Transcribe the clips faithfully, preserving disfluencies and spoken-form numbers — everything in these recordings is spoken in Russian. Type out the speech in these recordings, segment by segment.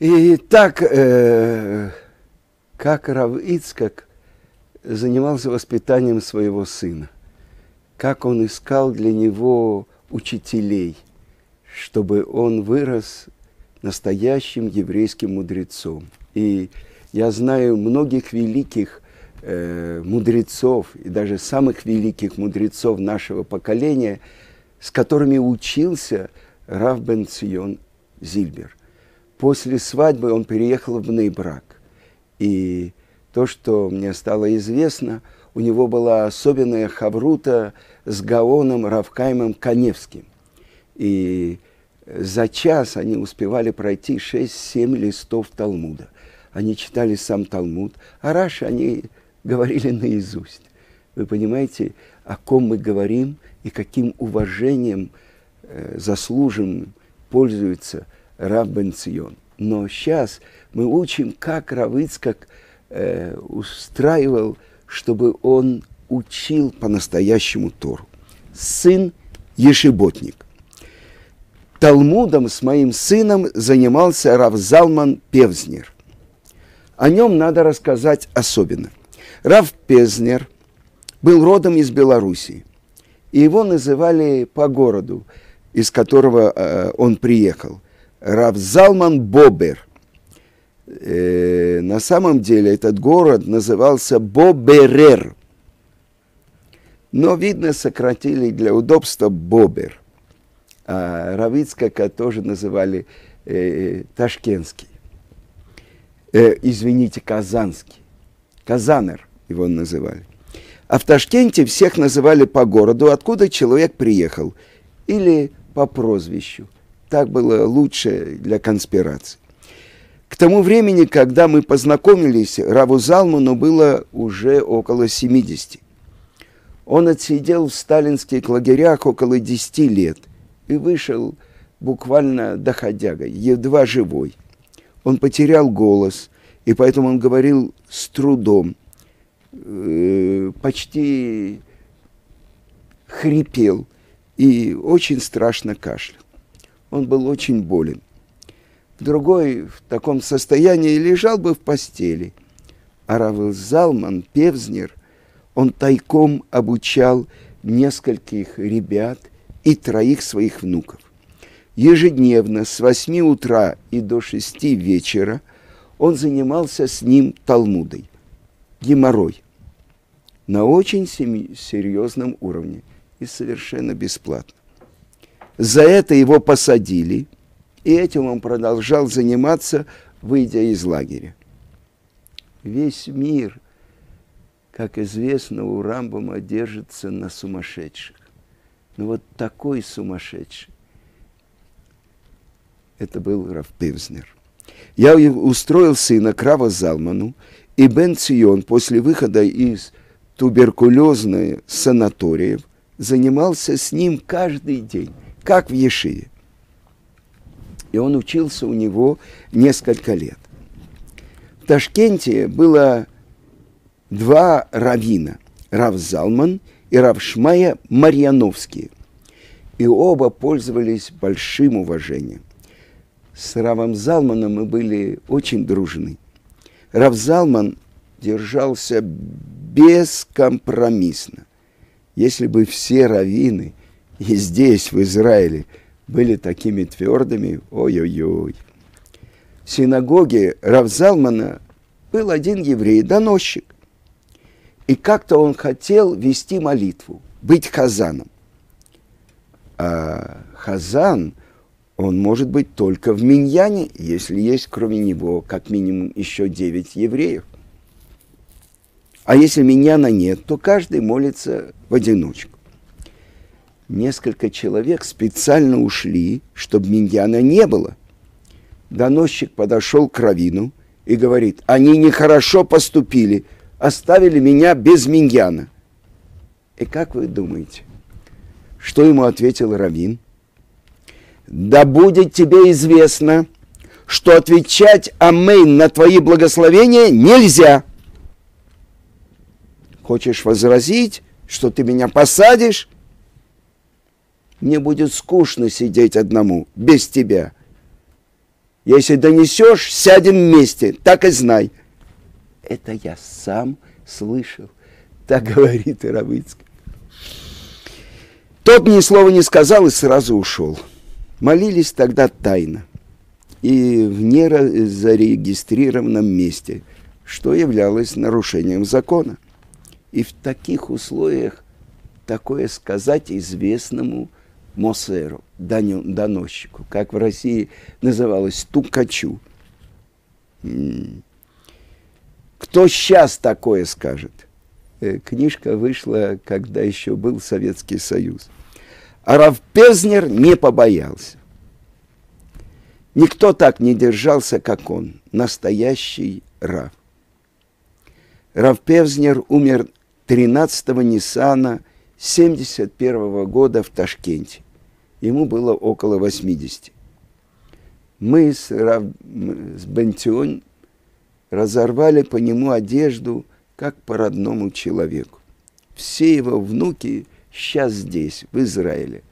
И так, э, как Рав Ицхак занимался воспитанием своего сына, как он искал для него учителей, чтобы он вырос настоящим еврейским мудрецом. И я знаю многих великих э, мудрецов, и даже самых великих мудрецов нашего поколения, с которыми учился Рав Бен Цион Зильбер. После свадьбы он переехал в Нейбрак. И то, что мне стало известно, у него была особенная хаврута с Гаоном Равкаимом Каневским. И за час они успевали пройти шесть-семь листов Талмуда. Они читали сам Талмуд, а Раши они говорили наизусть. Вы понимаете, о ком мы говорим и каким уважением э, заслуженным пользуется Рав Бен Цион. Но сейчас мы учим, как Рав Ицхак э, устраивал, чтобы он учил по-настоящему Тору. Сын Ешеботник. Талмудом с моим сыном занимался Рав Залман Певзнер. О нем надо рассказать особенно. Рав Певзнер был родом из Белоруссии, и его называли по городу, из которого э, он приехал. Рав Залман Бобер. Э, на самом деле этот город назывался Боберер, но, видно, сократили для удобства Бобер. А Рав Ицхака тоже называли э, Ташкентский, э, извините, Казанский, Казанер его называли. А в Ташкенте всех называли по городу, откуда человек приехал, или по прозвищу. Так было лучше для конспирации. К тому времени, когда мы познакомились, Раву Залману было уже около семидесяти. Он отсидел в сталинских лагерях около десяти лет и вышел буквально доходягой, едва живой. Он потерял голос, и поэтому он говорил с трудом, почти хрипел и очень страшно кашлял. Он был очень болен. Другой в таком состоянии лежал бы в постели. А Рав Залман Певзнер, он тайком обучал нескольких ребят и троих своих внуков. Ежедневно с восьми утра и до шести вечера он занимался с ним Талмудой, геморрой, на очень серьезном уровне и совершенно бесплатно. За это его посадили, и этим он продолжал заниматься, выйдя из лагеря. Весь мир, как известно, у Рамбама держится на сумасшедших. Но вот такой сумасшедший. Это был Рав Певзнер. Я устроил сына к Раву Залману, и Бен Цион после выхода из туберкулезных санаториев занимался с ним каждый день, как в Ешиве. И он учился у него несколько лет. В Ташкенте было два раввина, Рав Залман и Рав Шмая Марьяновский. И оба пользовались большим уважением. С Равом Залманом мы были очень дружны. Рав Залман держался бескомпромиссно. Если бы все раввины и здесь, в Израиле, были такими твердыми, ой-ой-ой. В синагоге Рав Залмана был один еврей-доносчик. И как-то он хотел вести молитву, быть хазаном. А хазан, он может быть только в миньяне, если есть кроме него как минимум еще девять евреев. А если миньяна нет, то каждый молится в одиночку. Несколько человек специально ушли, чтобы миньяна не было. Доносчик подошел к раввину и говорит: они нехорошо поступили, оставили меня без миньяна. И как вы думаете, что ему ответил раввин? Да будет тебе известно, что отвечать «Амейн» на твои благословения нельзя. Хочешь возразить, что ты меня посадишь? Мне будет скучно сидеть одному, без тебя. Если донесешь, сядем вместе, так и знай. Это я сам слышал, так говорит рав Ицхак. Тот ни слова не сказал и сразу ушел. Молились тогда тайно и в незарегистрированном месте, что являлось нарушением закона. И в таких условиях такое сказать известному мосеру, доносчику, как в России называлось, тукачу. Кто сейчас такое скажет? Книжка вышла, когда еще был Советский Союз. А рав Певзнер не побоялся. Никто так не держался, как он, настоящий рав. Рав Певзнер умер тринадцатого Ниссана семьдесят первого года в Ташкенте. Ему было около восьмидесяти. Мы с, рав... с Бен Цион разорвали по нему одежду, как по родному человеку. Все его внуки сейчас здесь, в Израиле.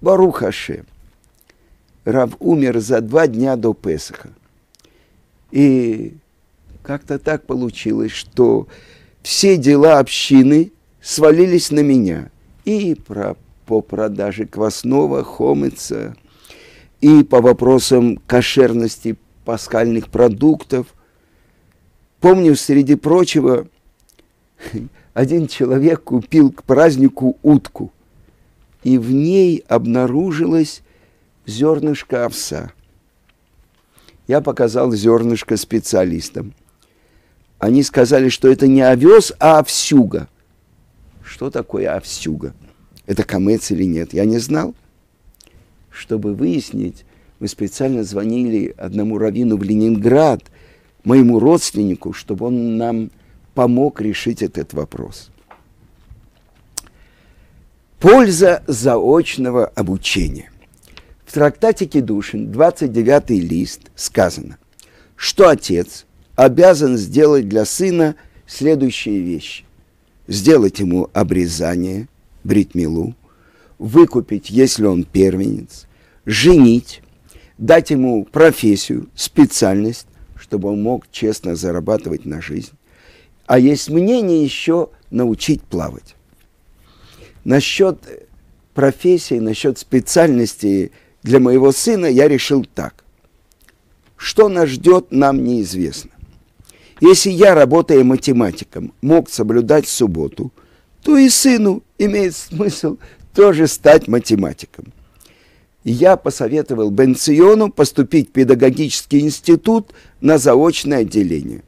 Барух Ашем. Рав умер за два дня до Песаха. И как-то так получилось, что все дела общины свалились на меня. И про, по продаже квасного, хомыца, и по вопросам кошерности пасхальных продуктов. Помню, среди прочего, один человек купил к празднику утку, и в ней обнаружилось зернышко овса. Я показал зернышко специалистам. Они сказали, что это не овес, а овсюга. Что такое овсюга? Это камец или нет? Я не знал. Чтобы выяснить, мы специально звонили одному раввину в Ленинград, моему родственнику, чтобы он нам помог решить этот вопрос. Польза заочного обучения. В трактате Кедушин, двадцать девятый лист, сказано, что отец обязан сделать для сына следующие вещи. Сделать ему обрезание, брит-милу, выкупить, если он первенец, женить, дать ему профессию, специальность, чтобы он мог честно зарабатывать на жизнь. А есть мнение еще научить плавать. Насчет профессии, насчет специальности для моего сына я решил так. Что нас ждет, нам неизвестно. Если я, работая математиком, мог соблюдать субботу, то и сыну имеет смысл тоже стать математиком. Я посоветовал Бен Циону поступить в педагогический институт на заочное отделение.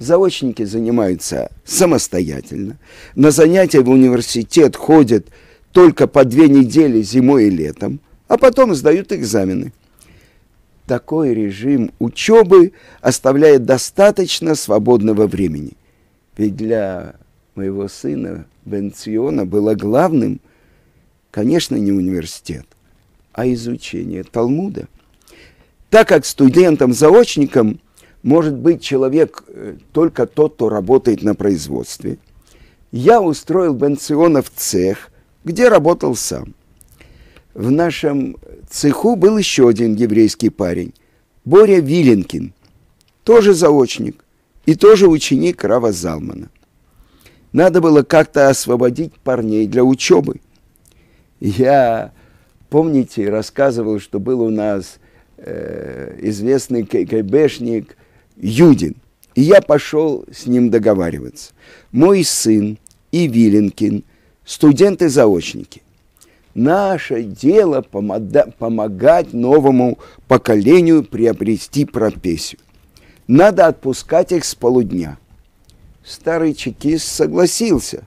Заочники занимаются самостоятельно. На занятия в университет ходят только по две недели зимой и летом, а потом сдают экзамены. Такой режим учебы оставляет достаточно свободного времени. Ведь для моего сына Бен Циона было главным, конечно, не университет, а изучение Талмуда. Так как студентом-заочником может быть человек только тот, кто работает на производстве, я устроил Бен Циона в цех, где работал сам. В нашем цеху был еще один еврейский парень, Боря Виленкин, тоже заочник и тоже ученик рава Залмана. Надо было как-то освободить парней для учебы. Я... Помните, рассказывал, что был у нас э, известный КГБшник Юдин. И я пошел с ним договариваться. Мой сын и Виленкин – студенты-заочники. Наше дело помода- помогать новому поколению приобрести профессию. Надо отпускать их с полудня. Старый чекист согласился.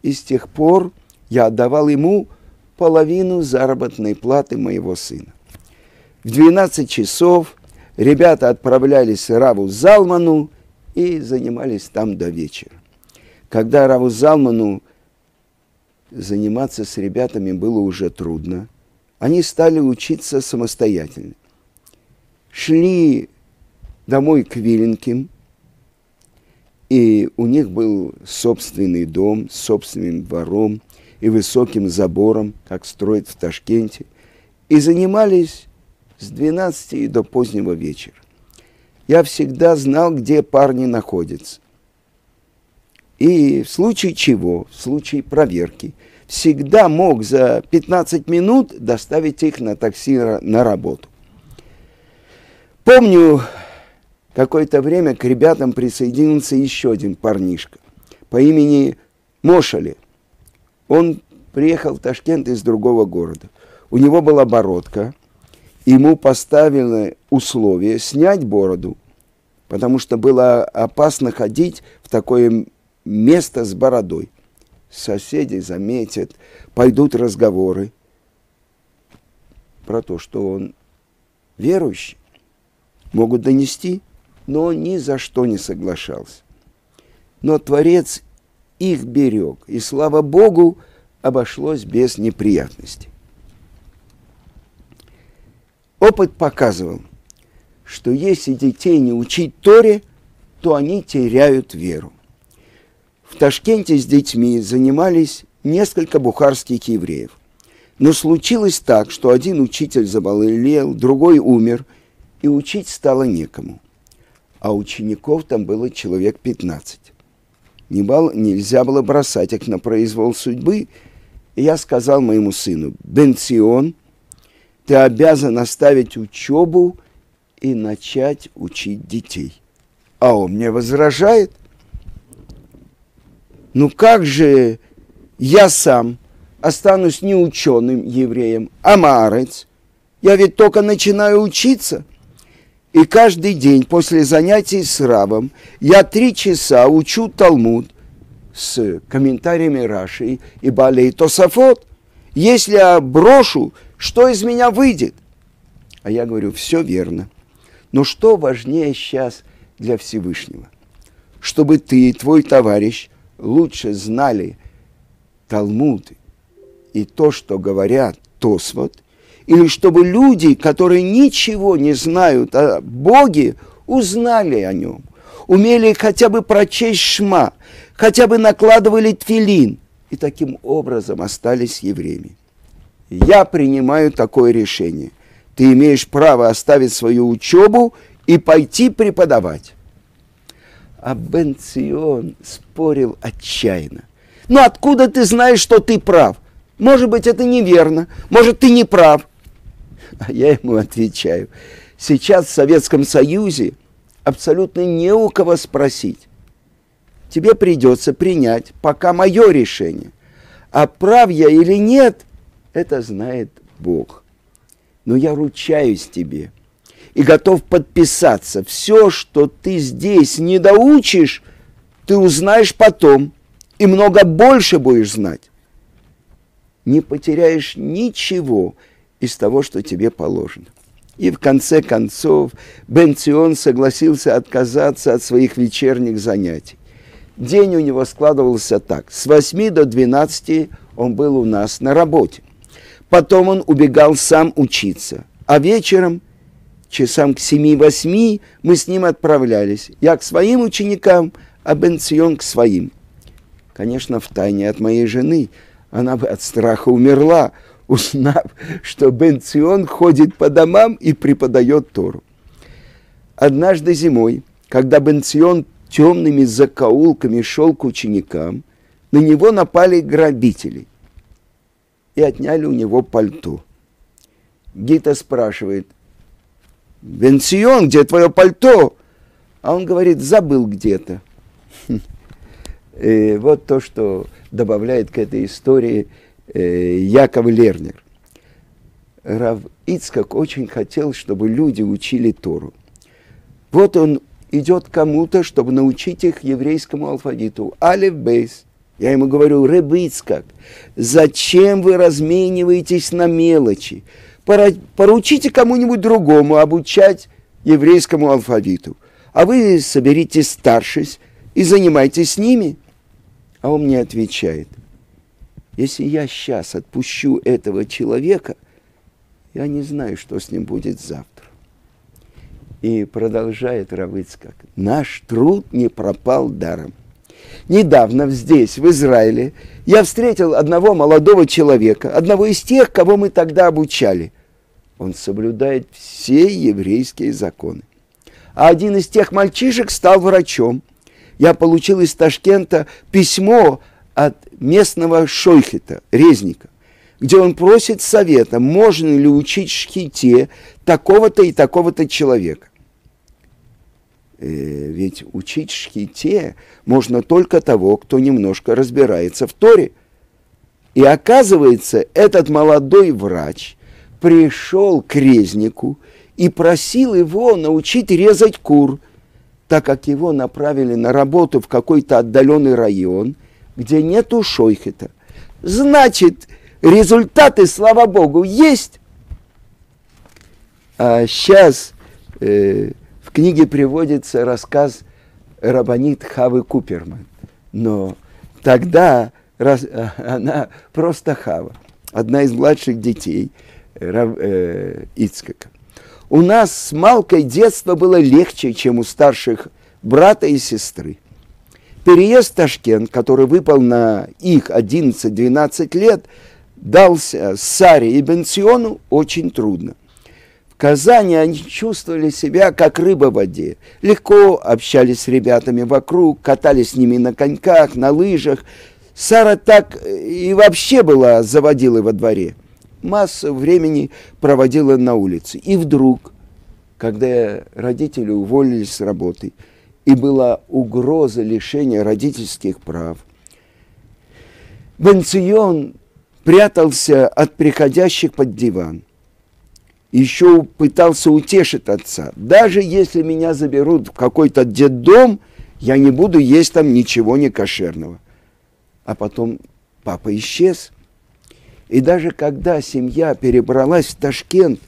И с тех пор я отдавал ему половину заработной платы моего сына. В двенадцать часов ребята отправлялись к раву Залману и занимались там до вечера. Когда раву Залману заниматься с ребятами было уже трудно, они стали учиться самостоятельно. Шли домой к Виленким, и у них был собственный дом с собственным двором и высоким забором, как строят в Ташкенте, и занимались с двенадцати до позднего вечера. Я всегда знал, где парни находятся. И в случае чего, в случае проверки, всегда мог за пятнадцать минут доставить их на такси на работу. Помню, какое-то время к ребятам присоединился еще один парнишка по имени Мошали. Он приехал в Ташкент из другого города. У него была бородка. Ему поставили условие снять бороду, потому что было опасно ходить в такое место с бородой. Соседи заметят, пойдут разговоры про то, что он верующий, могут донести, но он ни за что не соглашался. Но Творец их берег, и, слава Богу, обошлось без неприятностей. Опыт показывал, что если детей не учить Торе, то они теряют веру. В Ташкенте с детьми занимались несколько бухарских евреев. Но случилось так, что один учитель заболел, другой умер, и учить стало некому. А учеников там было человек пятнадцать. Нельзя было бросать их на произвол судьбы. И я сказал моему сыну: Бен Цион, ты обязан оставить учебу и начать учить детей. А он мне возражает. Ну как же я сам останусь не ученым евреем, а маарец? Я ведь только начинаю учиться. И каждый день после занятий с Равом я три часа учу Талмуд с комментариями Раши и Балей Тосафот. Если я брошу, что из меня выйдет? А я говорю: все верно. Но что важнее сейчас для Всевышнего? Чтобы ты и твой товарищ лучше знали Талмуд и то, что говорят Тосфот, или чтобы люди, которые ничего не знают о Боге, узнали о нем, умели хотя бы прочесть Шма, хотя бы накладывали тфилин, и таким образом остались евреями. Я принимаю такое решение. Ты имеешь право оставить свою учебу и пойти преподавать. А Бен Цион спорил отчаянно. Ну откуда ты знаешь, что ты прав? Может быть, это неверно, может, ты не прав. А я ему отвечаю: сейчас в Советском Союзе абсолютно не у кого спросить. Тебе придется принять пока мое решение. А прав я или нет, это знает Бог. Но я ручаюсь тебе и готов подписаться. Все, что ты здесь не доучишь, ты узнаешь потом. И много больше будешь знать. Не потеряешь ничего из того, что тебе положено. И в конце концов Бен Цион согласился отказаться от своих вечерних занятий. День у него складывался так. С восьми до двенадцати он был у нас на работе. Потом он убегал сам учиться. А вечером, часам к семи-восьми, мы с ним отправлялись. Я к своим ученикам, а Бен Цион к своим. Конечно, втайне от моей жены. Она бы от страха умерла, узнав, что Бен Цион ходит по домам и преподает Тору. Однажды зимой, когда Бен Цион темными закоулками шел к ученикам, на него напали грабители и отняли у него пальто. Гита спрашивает: Бен Цион, где твое пальто? А он говорит: забыл где-то. Вот то, что добавляет к этой истории Яков Лернер. Рав Ицхак очень хотел, чтобы люди учили Тору. Вот он идет к кому-то, чтобы научить их еврейскому алфавиту. Алеф, бейс. Я ему говорю: Рав Ицхак, зачем вы размениваетесь на мелочи? Поручите кому-нибудь другому обучать еврейскому алфавиту. А вы соберитесь старшись и занимайтесь с ними. А он мне отвечает: если я сейчас отпущу этого человека, я не знаю, что с ним будет завтра. И продолжает Рав Ицхак: наш труд не пропал даром. Недавно здесь, в Израиле, я встретил одного молодого человека, одного из тех, кого мы тогда обучали. Он соблюдает все еврейские законы. А один из тех мальчишек стал врачом. Я получил из Ташкента письмо от местного шойхета, резника, где он просит совета, можно ли учить шхите такого-то и такого-то человека. Ведь учить шхите можно только того, кто немножко разбирается в Торе. И оказывается, этот молодой врач пришел к резнику и просил его научить резать кур, так как его направили на работу в какой-то отдаленный район, где нету шойхета. Значит, результаты, слава Богу, есть. А сейчас э, в книге приводится рассказ Рабанит Хавы Куперман. Но тогда раз, она просто Хава, одна из младших детей Рав, э, Ицхака. У нас с Малкой детство было легче, чем у старших брата и сестры. Переезд в Ташкент, который выпал на их одиннадцать-двенадцать лет, дался Саре и Бен Циону очень трудно. В Казани они чувствовали себя как рыба в воде. Легко общались с ребятами вокруг, катались с ними на коньках, на лыжах. Сара так и вообще была заводилой во дворе. Массу времени проводила на улице. И вдруг, когда родители уволились с работы, и была угроза лишения родительских прав, Бен Цион прятался от приходящих под диван. Еще пытался утешить отца. Даже если меня заберут в какой-то детдом, я не буду есть там ничего некошерного. А потом папа исчез. И даже когда семья перебралась в Ташкент,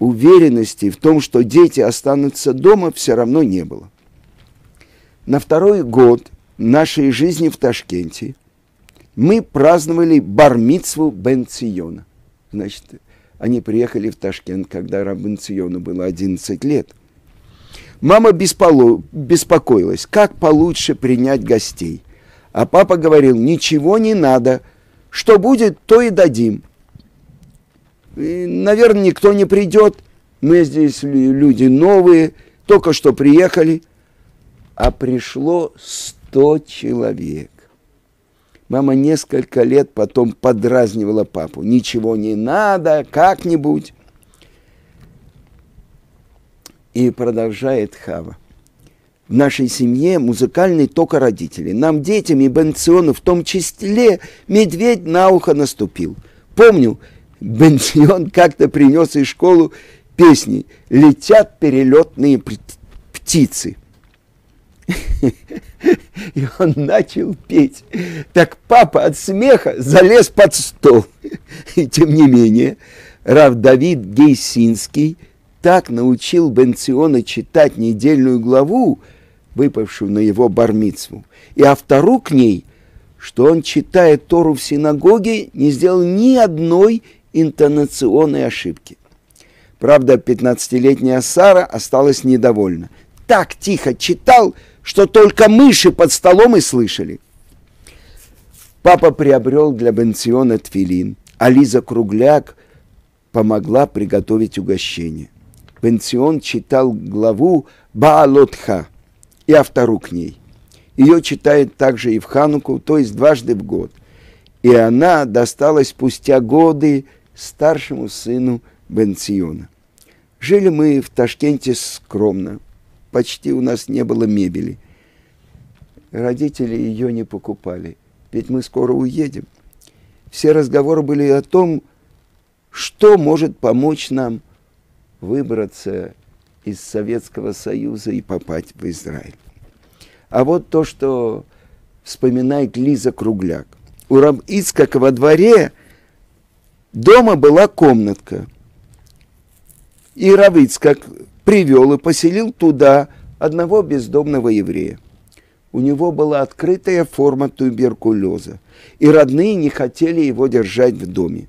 уверенности в том, что дети останутся дома, все равно не было. На второй год нашей жизни в Ташкенте мы праздновали бар-мицву Бен Циона. Значит, они приехали в Ташкент, когда Рав Бен Циону было одиннадцать лет. Мама беспокоилась, как получше принять гостей. А папа говорил, ничего не надо, что будет, то и дадим. И, наверное, никто не придет, мы здесь люди новые, только что приехали. А пришло сто человек. Мама несколько лет потом подразнивала папу. Ничего не надо, как-нибудь. И продолжает Хава. В нашей семье музыкальный только родители. Нам, детям и Бен Циону в том числе, медведь на ухо наступил. Помню, Бен Цион как-то принес из школы песни «Летят перелетные птицы». И он начал петь. Так папа от смеха залез под стол. И тем не менее, Рав Давид Гейсинский так научил Бен Циона читать недельную главу, выпавшую на его бар-мицву, и автору к ней, что он, читая Тору в синагоге, не сделал ни одной интонационной ошибки. Правда, пятнадцатилетняя Сара осталась недовольна. Так тихо читал, что только мыши под столом и слышали. Папа приобрел для Бен Циона тфилин, а Лиза Кругляк помогла приготовить угощение. Бен Цион читал главу Баалотха и автору к ней. Ее читают также и в Хануку, то есть дважды в год. И она досталась спустя годы старшему сыну Бен Циона. Жили мы в Ташкенте скромно. Почти у нас не было мебели. Родители ее не покупали, ведь мы скоро уедем. Все разговоры были о том, что может помочь нам выбраться из Советского Союза и попасть в Израиль. А вот то, что вспоминает Лиза Кругляк. У Рав Ицхака во дворе дома была комнатка. И Рав Ицхак привел и поселил туда одного бездомного еврея. У него была открытая форма туберкулеза, и родные не хотели его держать в доме.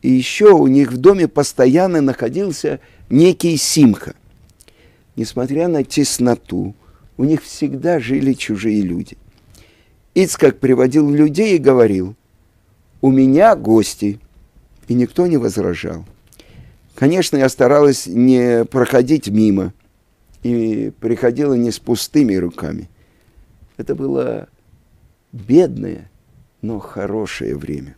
И еще у них в доме постоянно находился некий Симха. Несмотря на тесноту, у них всегда жили чужие люди. Ицхак приводил людей и говорил, «У меня гости», и никто не возражал. Конечно, я старалась не проходить мимо и приходила не с пустыми руками. Это было бедное, но хорошее время.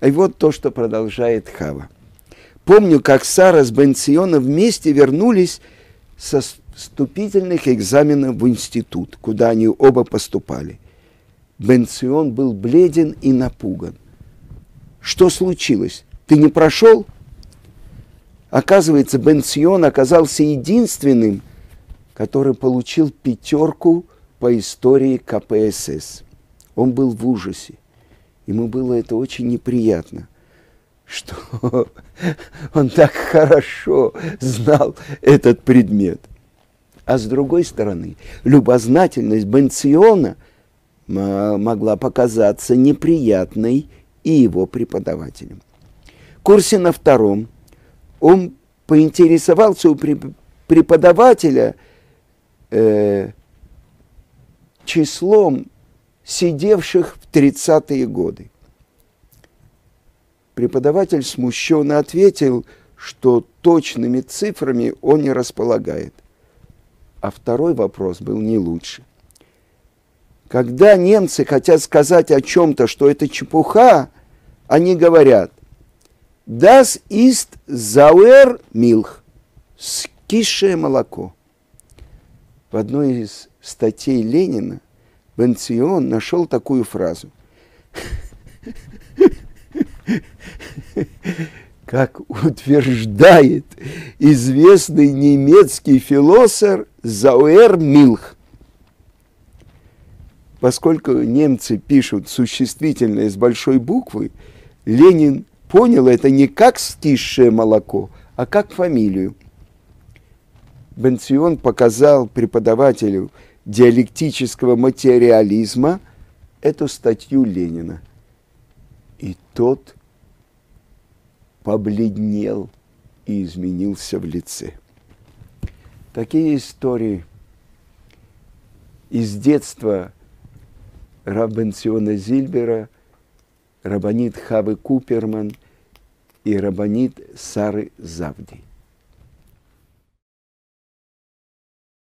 И вот то, что продолжает Хава. Помню, как Сара с Бен Ционом вместе вернулись со вступительных экзаменов в институт, куда они оба поступали. Бен Цион был бледен и напуган. Что случилось? Ты не прошел? Оказывается, Бен Цион оказался единственным, который получил пятерку по истории ка пэ эс эс. Он был в ужасе. Ему было это очень неприятно, что он так хорошо знал этот предмет. А с другой стороны, любознательность Бен Циона могла показаться неприятной и его преподавателям. В курсе на втором он поинтересовался у преподавателя э, числом сидевших в тридцатые годы. Преподаватель смущенно ответил, что точными цифрами он не располагает. А второй вопрос был не лучше. Когда немцы хотят сказать о чем-то, что это чепуха, они говорят: «Das ist sauer Milch» – «скисшее молоко». В одной из статей Ленина Бен Цион нашел такую фразу. Как утверждает известный немецкий философ Зауэр Милх. Поскольку немцы пишут существительное с большой буквы, Ленин понял это не как «скисшее молоко», а как фамилию. Бен Цион показал преподавателю диалектического материализма эту статью Ленина. И тот побледнел и изменился в лице. Такие истории из детства рав Бен Циона Зильбера, рабанит Хавы Куперман и рабанит Сары Завди.